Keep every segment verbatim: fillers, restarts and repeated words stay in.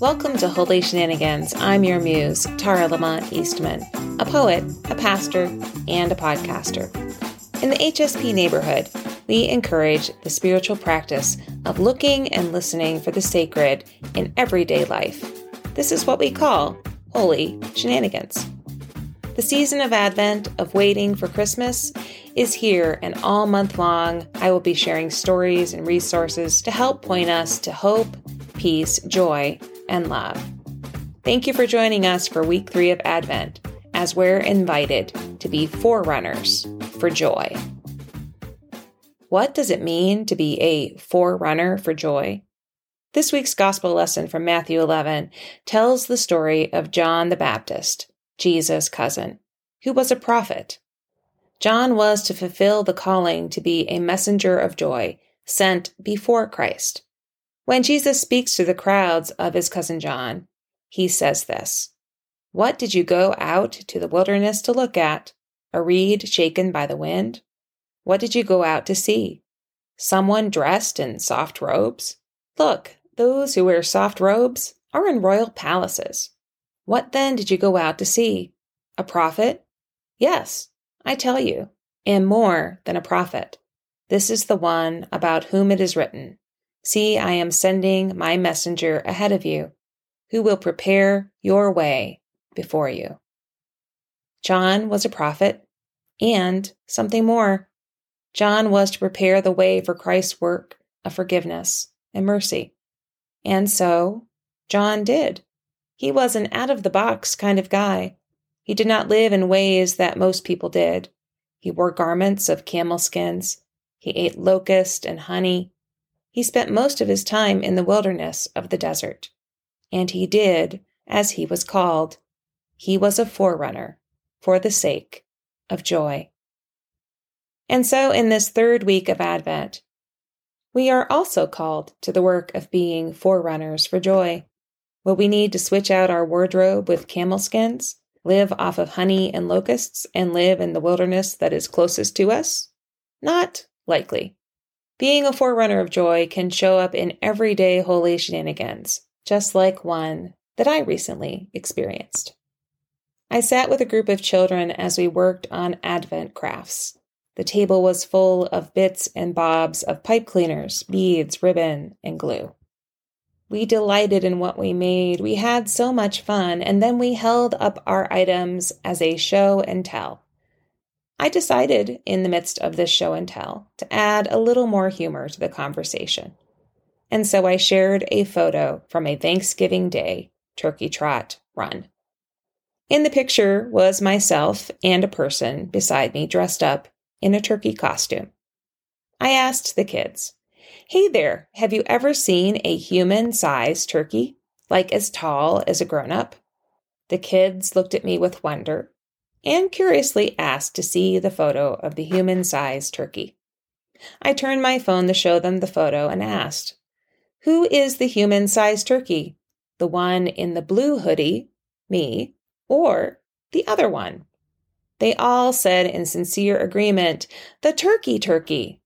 Welcome to Holy Shenanigans. I'm your muse, Tara Lamont Eastman, a poet, a pastor, and a podcaster. In the H S P neighborhood, we encourage the spiritual practice of looking and listening for the sacred in everyday life. This is what we call Holy Shenanigans. The season of Advent, of waiting for Christmas, is here, and all month long, I will be sharing stories and resources to help point us to hope, peace, joy, and love. Thank you for joining us for week three of Advent, as we're invited to be forerunners for joy. What does it mean to be a forerunner for joy? This week's gospel lesson from Matthew eleven tells the story of John the Baptist, Jesus' cousin, who was a prophet. John was to fulfill the calling to be a messenger of joy, sent before Christ. When Jesus speaks to the crowds of his cousin John, he says this, "What did you go out to the wilderness to look at? A reed shaken by the wind? What did you go out to see? Someone dressed in soft robes? Look, those who wear soft robes are in royal palaces. What then did you go out to see? A prophet? Yes, I tell you, and more than a prophet. This is the one about whom it is written, 'See, I am sending my messenger ahead of you, who will prepare your way before you.'" John was a prophet, and something more. John was to prepare the way for Christ's work of forgiveness and mercy. And so, John did. He was an out-of-the-box kind of guy. He did not live in ways that most people did. He wore garments of camel skins. He ate locust and honey. He spent most of his time in the wilderness of the desert, and he did as he was called. He was a forerunner for the sake of joy. And so in this third week of Advent, we are also called to the work of being forerunners for joy. Will we need to switch out our wardrobe with camel skins, live off of honey and locusts, and live in the wilderness that is closest to us? Not likely. Being a forerunner of joy can show up in everyday holy shenanigans, just like one that I recently experienced. I sat with a group of children as we worked on Advent crafts. The table was full of bits and bobs of pipe cleaners, beads, ribbon, and glue. We delighted in what we made. We had so much fun, and then we held up our items as a show and tell. I decided, in the midst of this show and tell, to add a little more humor to the conversation. And so I shared a photo from a Thanksgiving Day turkey trot run. In the picture was myself and a person beside me dressed up in a turkey costume. I asked the kids, "Hey there, have you ever seen a human-sized turkey, like as tall as a grown-up?" The kids looked at me with wonder. and curiously asked to see the photo of the human-sized turkey. I turned my phone to show them the photo and asked, "Who is the human-sized turkey? The one in the blue hoodie, me, or the other one?" They all said in sincere agreement, "The turkey turkey."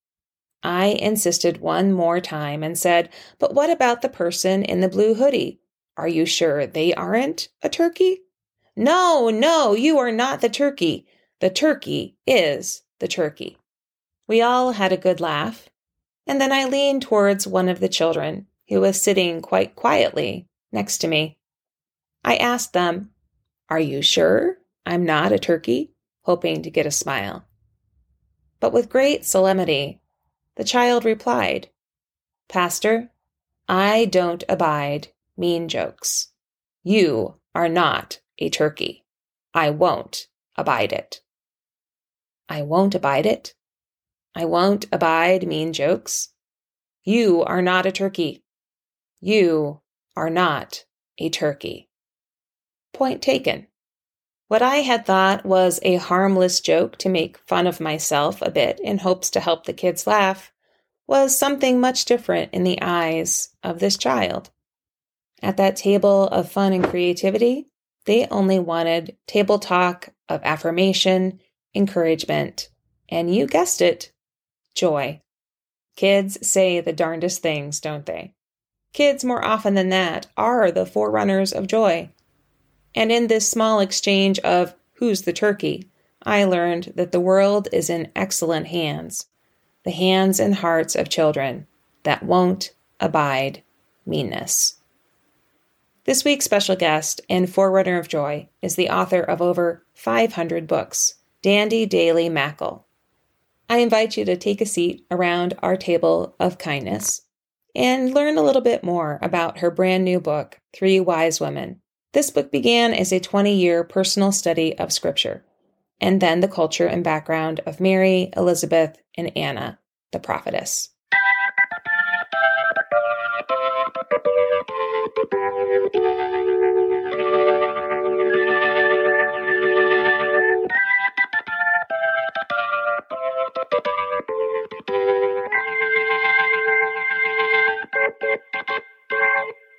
I insisted one more time and said, "But what about the person in the blue hoodie? Are you sure they aren't a turkey?" "No, no, you are not the turkey. The turkey is the turkey." We all had a good laugh, and then I leaned towards one of the children, who was sitting quite quietly next to me. I asked them, "Are you sure I'm not a turkey?" hoping to get a smile. But with great solemnity, the child replied, "Pastor, I don't abide mean jokes. You are not a turkey. I won't abide it." I won't abide it? I won't abide mean jokes? You are not a turkey. You are not a turkey. Point taken. What I had thought was a harmless joke to make fun of myself a bit in hopes to help the kids laugh was something much different in the eyes of this child. At that table of fun and creativity, they only wanted table talk of affirmation, encouragement, and you guessed it, joy. Kids say the darndest things, don't they? Kids, more often than that, are the forerunners of joy. And in this small exchange of "Who's the turkey?" I learned that the world is in excellent hands, the hands and hearts of children that won't abide meanness. This week's special guest and forerunner of joy is the author of over five hundred books, Dandi Daley Mackall. I invite you to take a seat around our table of kindness and learn a little bit more about her brand new book, Three Wise Women. This book began as a twenty-year personal study of Scripture, and then the culture and background of Mary, Elizabeth, and Anna, the prophetess.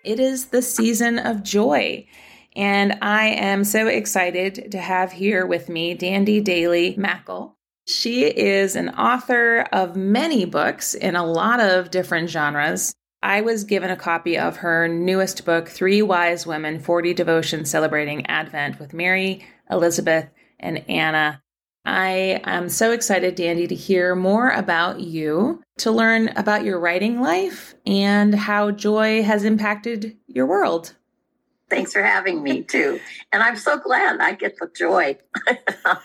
It is the season of joy, and I am so excited to have here with me Dandi Daley Mackall. She is an author of many books in a lot of different genres. I was given a copy of her newest book, Three Wise Women, forty Devotions Celebrating Advent with Mary, Elizabeth, and Anna. I am so excited, Dandi, to hear more about you, to learn about your writing life and how joy has impacted your world. Thanks for having me, too. And I'm so glad I get the joy.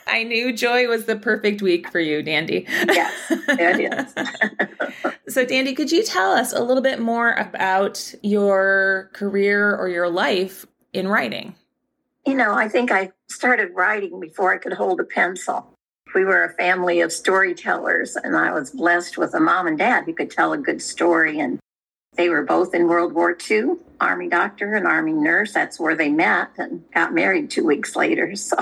I knew joy was the perfect week for you, Dandi. Yes, it is. So, Dandi, could you tell us a little bit more about your career or your life in writing? You know, I think I started writing before I could hold a pencil. We were a family of storytellers, and I was blessed with a mom and dad who could tell a good story. And they were both in World War Two, Army doctor and Army nurse. That's where they met and got married two weeks later. So,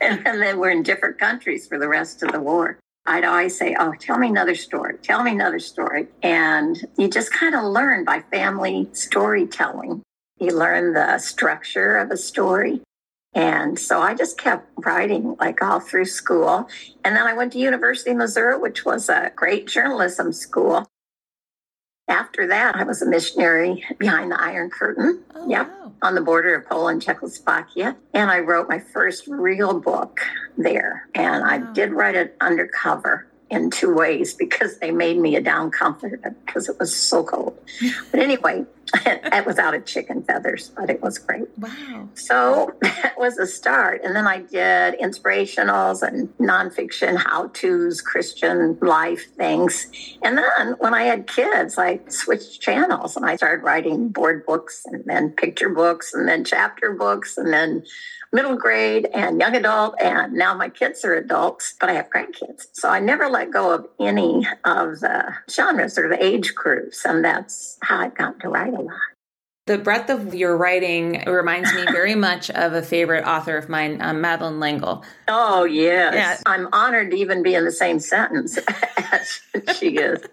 and they were in different countries for the rest of the war. I'd always say, "Oh, tell me another story. Tell me another story." And you just kind of learn by family storytelling. You learn the structure of a story. And so I just kept writing like all through school. And then I went to University of Missouri, which was a great journalism school. After that, I was a missionary behind the Iron Curtain, oh, yep, wow. on the border of Poland, Czechoslovakia. And I wrote my first real book there. And wow. I did write it undercover in two ways because they made me a down comforter because it was so cold. But anyway, it was out of chicken feathers, but it was great. Wow. So that was a start. And then I did inspirationals and nonfiction how-tos, Christian life things. And then when I had kids, I switched channels and I started writing board books and then picture books and then chapter books and then middle grade and young adult. And now my kids are adults, but I have grandkids. So I never let go of any of the genres or the age groups. And that's how I got to writing. The breadth of your writing reminds me very much of a favorite author of mine, um, Madeline L'Engle. Oh, yes. Yeah. I'm honored to even be in the same sentence as she is.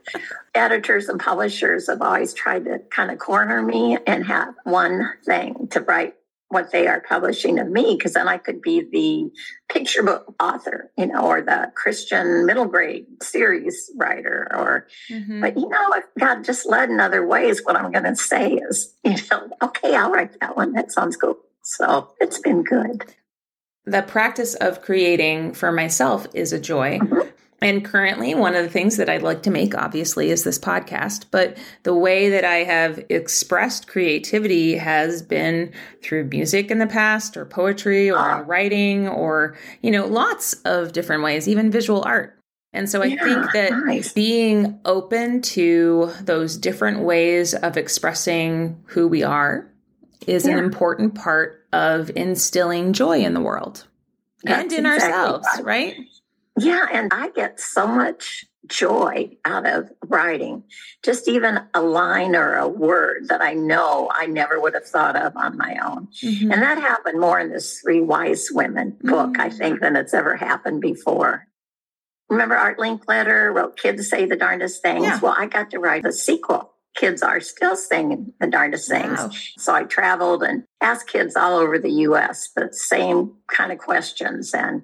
Editors and publishers have always tried to kind of corner me and have one thing to write what they are publishing of me, because then I could be the picture book author, you know, or the Christian middle grade series writer, or, mm-hmm. but you know, if God just led in other ways, what I'm going to say is, you know, okay, I'll write that one. That sounds cool. So it's been good. The practice of creating for myself is a joy. Mm-hmm. And currently, one of the things that I'd like to make, obviously, is this podcast. But the way that I have expressed creativity has been through music in the past, or poetry, or uh, writing, or, you know, lots of different ways, even visual art. And so I yeah, think that nice. being open to those different ways of expressing who we are is yeah. an important part of instilling joy in the world That's and in exactly ourselves, right? right? Yeah, and I get so much joy out of writing, just even a line or a word that I know I never would have thought of on my own. Mm-hmm. And that happened more in this Three Wise Women book, mm-hmm. I think, than it's ever happened before. Remember Art Linkletter wrote Kids Say the Darndest Things? Yeah. Well, I got to write the sequel, Kids Are Still Saying the Darndest Things. Wow. So I traveled and asked kids all over the U S the same kind of questions, and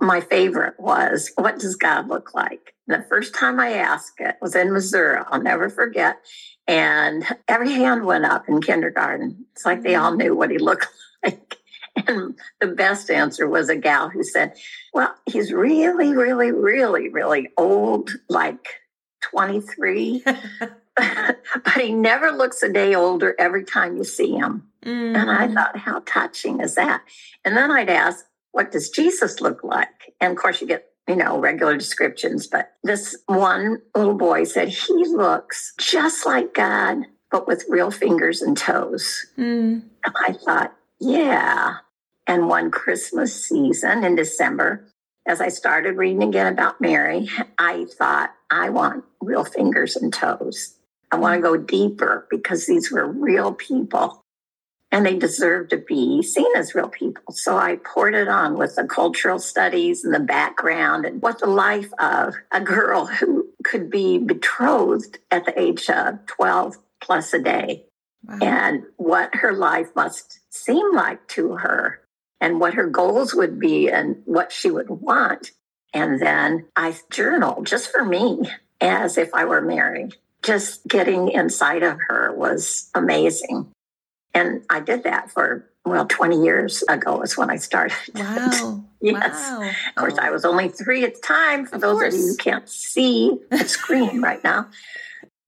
my favorite was, what does God look like? The first time I asked it was in Missouri. I'll never forget. And every hand went up in kindergarten. It's like they all knew what he looked like. And the best answer was a gal who said, well, he's really, really, really, really old, like twenty-three. But he never looks a day older every time you see him. Mm. And I thought, how touching is that? And then I'd ask, what does Jesus look like? And of course you get, you know, regular descriptions, but this one little boy said, he looks just like God, but with real fingers and toes. Mm. And I thought, yeah. And one Christmas season in December, as I started reading again about Mary, I thought, I want real fingers and toes. I want to go deeper because these were real people. And they deserve to be seen as real people. So I poured it on with the cultural studies and the background and what the life of a girl who could be betrothed at the age of twelve plus a day. Wow. And what her life must seem like to her and what her goals would be and what she would want. And then I journaled just for me as if I were Mary. Just getting inside of her was amazing. And I did that for, well, twenty years ago is when I started. Wow. Yes. Wow. Of course, I was only three at the time. For of those course. of you who can't see the screen right now,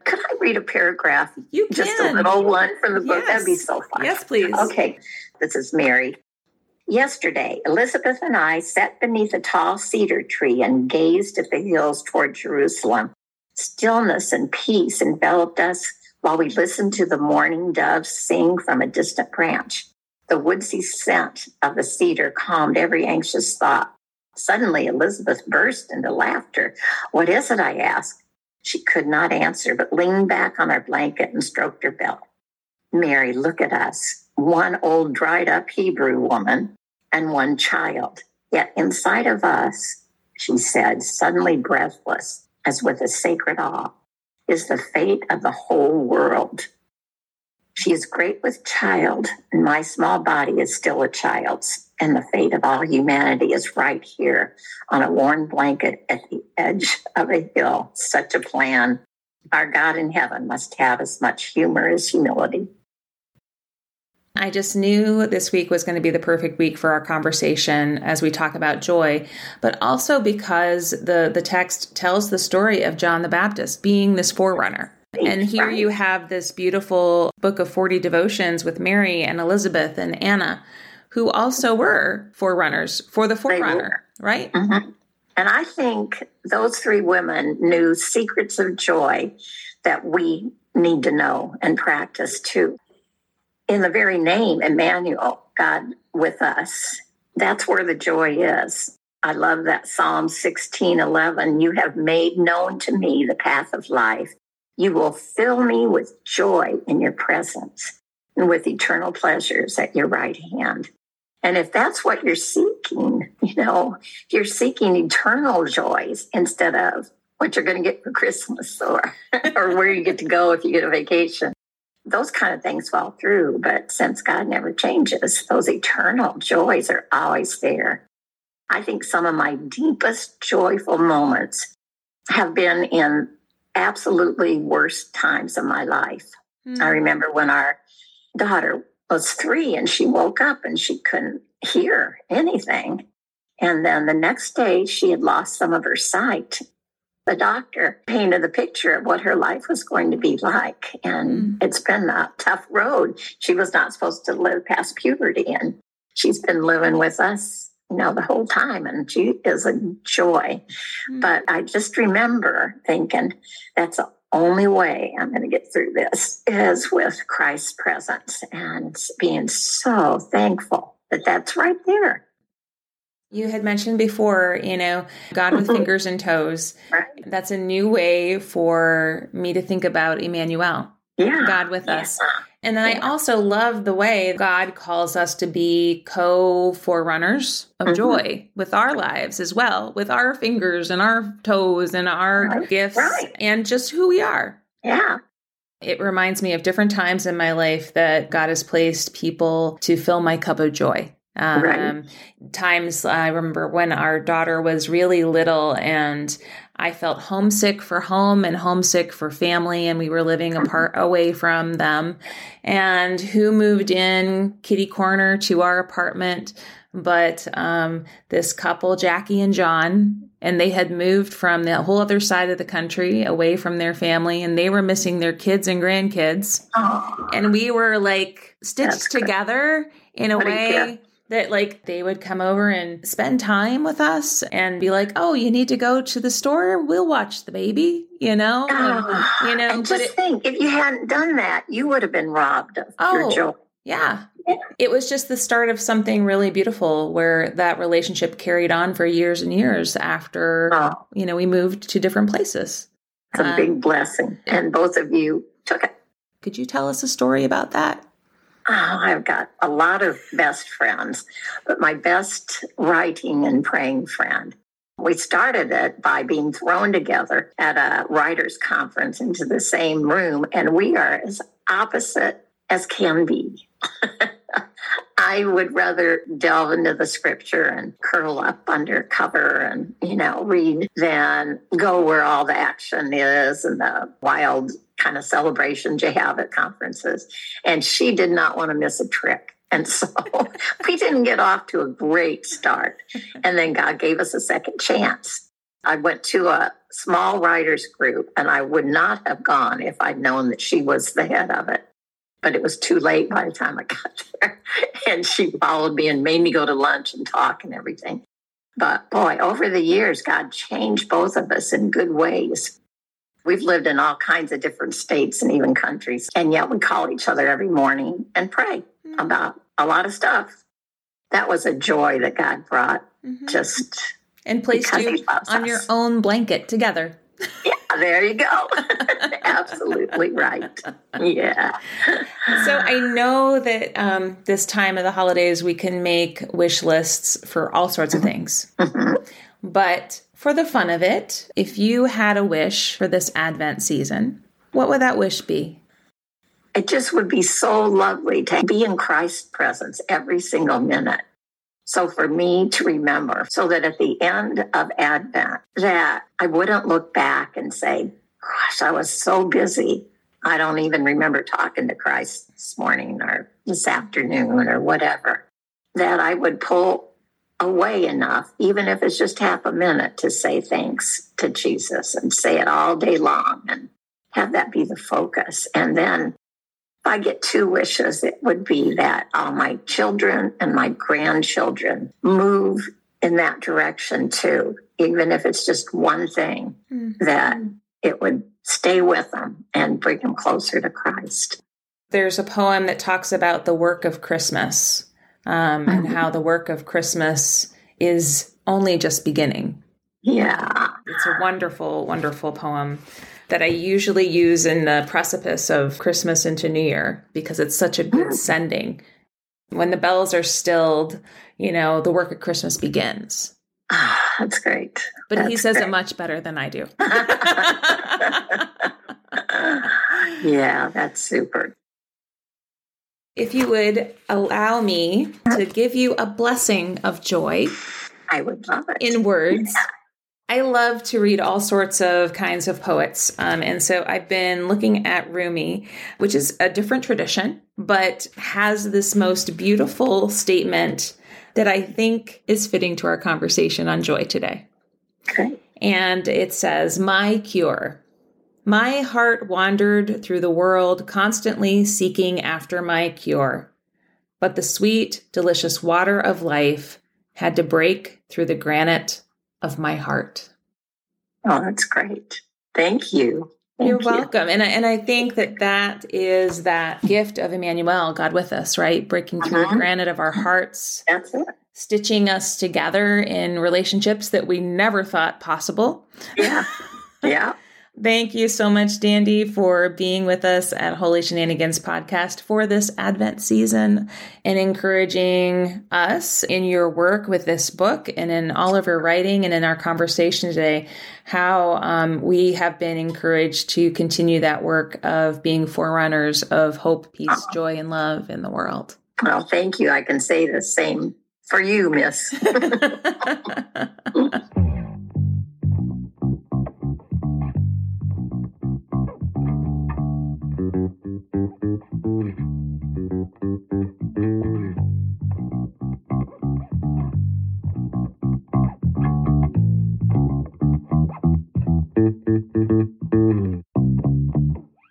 could I read a paragraph? You can. Just a little one from the book. Yes. That'd be so fun. Yes, please. Okay. This is Mary. Yesterday, Elizabeth and I sat beneath a tall cedar tree and gazed at the hills toward Jerusalem. Stillness and peace enveloped us while we listened to the mourning doves sing from a distant branch. The woodsy scent of the cedar calmed every anxious thought. Suddenly, Elizabeth burst into laughter. What is it? I asked. She could not answer, but leaned back on her blanket and stroked her belt. Mary, look at us, one old dried-up Hebrew woman and one child. Yet inside of us, she said, suddenly breathless, as with a sacred awe, is the fate of the whole world. She is great with child, and my small body is still a child's, and the fate of all humanity is right here on a worn blanket at the edge of a hill. Such a plan. Our God in heaven must have as much humor as humility. I just knew this week was going to be the perfect week for our conversation as we talk about joy, but also because the, the text tells the story of John the Baptist being this forerunner. And here you have this beautiful book of forty devotions with Mary and Elizabeth and Anna, who also were forerunners for the forerunner, right? Mm-hmm. And I think those three women knew secrets of joy that we need to know and practice too. In the very name, Emmanuel, God with us, that's where the joy is. I love that Psalm sixteen eleven. You have made known to me the path of life. You will fill me with joy in your presence. and with eternal pleasures at your right hand. And if that's what you're seeking, you know, if you're seeking eternal joys instead of what you're going to get for Christmas or, or where you get to go if you get a vacation, those kind of things fall through. But since God never changes, those eternal joys are always there. I think some of my deepest joyful moments have been in absolutely worst times of my life. Mm. I remember when our daughter was three and she woke up and she couldn't hear anything. And then the next day she had lost some of her sight. The doctor painted the picture of what her life was going to be like. And mm. it's been a tough road. She was not supposed to live past puberty. And she's been living with us, you know, the whole time. And she is a joy. Mm. But I just remember thinking that's a only way I'm going to get through this is with Christ's presence and being so thankful that that's right there. You had mentioned before, you know, God with fingers and toes. Right. That's a new way for me to think about Emmanuel, yeah. God with yeah. us. And then yeah. I also love the way God calls us to be co-forerunners of mm-hmm. joy with our lives as well, with our fingers and our toes and our right. gifts right. and just who we are. Yeah. It reminds me of different times in my life that God has placed people to fill my cup of joy. Um, right. Times I remember when our daughter was really little and I felt homesick for home and homesick for family, and we were living apart away from them. And who moved in kitty corner to our apartment? But um, this couple, Jackie and John, and they had moved from the whole other side of the country away from their family, and they were missing their kids and grandkids. Oh, and we were like stitched together in a way that like they would come over and spend time with us and be like, oh, you need to go to the store. We'll watch the baby, you know, oh, and, you know, and just it, think if you hadn't done that, you would have been robbed of oh, your joy. Yeah. yeah. It was just the start of something really beautiful where that relationship carried on for years and years after, oh. you know, we moved to different places. It's um, a big blessing. And both of you took it. Could you tell us a story about that? Oh, I've got a lot of best friends, but my best writing and praying friend. We started it by being thrown together at a writer's conference into the same room, and we are as opposite as can be. I would rather delve into the scripture and curl up under cover and, you know, read than go where all the action is and the wild kind of celebrations you have at conferences. And she did not want to miss a trick. And so we didn't get off to a great start. And then God gave us a second chance. I went to a small writers group, and I would not have gone if I'd known that she was the head of it. But it was too late by the time I got there. And she followed me and made me go to lunch and talk and everything. But boy, over the years, God changed both of us in good ways. We've lived in all kinds of different states and even countries, and yet we call each other every morning and pray mm-hmm. about a lot of stuff. That was a joy that God brought mm-hmm. just and placed you on us. Your own blanket together. Yeah, there you go. Absolutely right. Yeah. So I know that um, this time of the holidays, we can make wish lists for all sorts of things. Mm-hmm. But for the fun of it, if you had a wish for this Advent season, what would that wish be? It just would be so lovely to be in Christ's presence every single minute. So for me to remember, so that at the end of Advent, that I wouldn't look back and say, gosh, I was so busy. I don't even remember talking to Christ this morning or this afternoon or whatever, that I would pull away enough, even if it's just half a minute, to say thanks to Jesus and say it all day long and have that be the focus. And then if I get two wishes, it would be that all my children and my grandchildren move in that direction too, even if it's just one thing, mm-hmm. that it would stay with them and bring them closer to Christ. There's a poem that talks about the work of Christmas. Um, and how the work of Christmas is only just beginning. Yeah. It's a wonderful, wonderful poem. that I usually use in the precipice of Christmas into New Year, because it's such a good sending. When the bells are stilled, you know, the work of Christmas begins. Ah, that's great. But that's he says great. It much better than I do. Yeah, that's super. If you would allow me to give you a blessing of joy. I would love it. In words. Yeah. I love to read all sorts of kinds of poets. Um, and so I've been looking at Rumi, which is a different tradition, but has this most beautiful statement that I think is fitting to our conversation on joy today. Okay. And it says, "My cure. My heart wandered through the world, constantly seeking after my cure. But the sweet, delicious water of life had to break through the granite of my heart." Oh, that's great. Thank you. Thank You're you. welcome. And I, and I think that that is that gift of Emmanuel, God with us, right? Breaking through uh-huh. the granite of our hearts. That's it. Stitching us together in relationships that we never thought possible. Yeah. Yeah. Thank you so much, Dandi, for being with us at Holy Shenanigans Podcast for this Advent season and encouraging us in your work with this book and in all of your writing and in our conversation today, how um, we have been encouraged to continue that work of being forerunners of hope, peace, oh. joy, and love in the world. Well, thank you. I can say the same for you, Miss.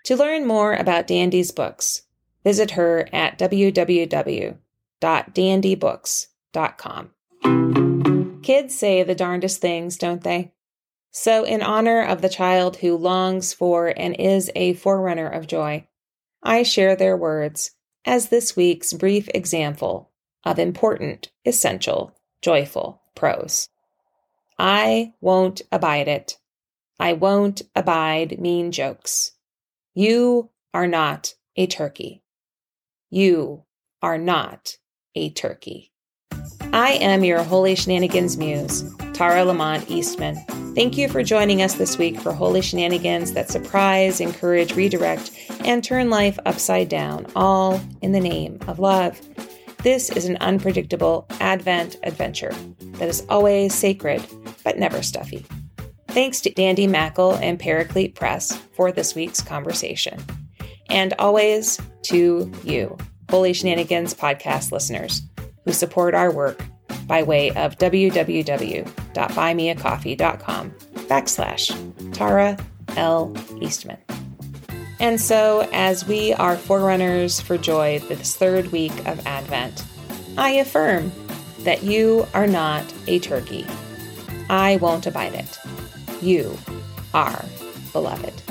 To learn more about Dandi's books, visit her at w w w dot dandy books dot com. Kids say the darndest things, don't they? So in honor of the child who longs for and is a forerunner of joy, I share their words as this week's brief example of important, essential, joyful prose. I won't abide it. I won't abide mean jokes. You are not a turkey. You are not a turkey. I am your Holy Shenanigans muse, Tara Lamont Eastman. Thank you for joining us this week for Holy Shenanigans that surprise, encourage, redirect, and turn life upside down, all in the name of love. This is an unpredictable Advent adventure that is always sacred, but never stuffy. Thanks to Dandi Mackall and Paraclete Press for this week's conversation. And always to you, Holy Shenanigans podcast listeners, who support our work by way of w w w dot buy me a coffee dot com backslash Tara L. Eastman. And so, as we are forerunners for joy this third week of Advent, I affirm that you are not a turkey. I won't abide it. You are beloved.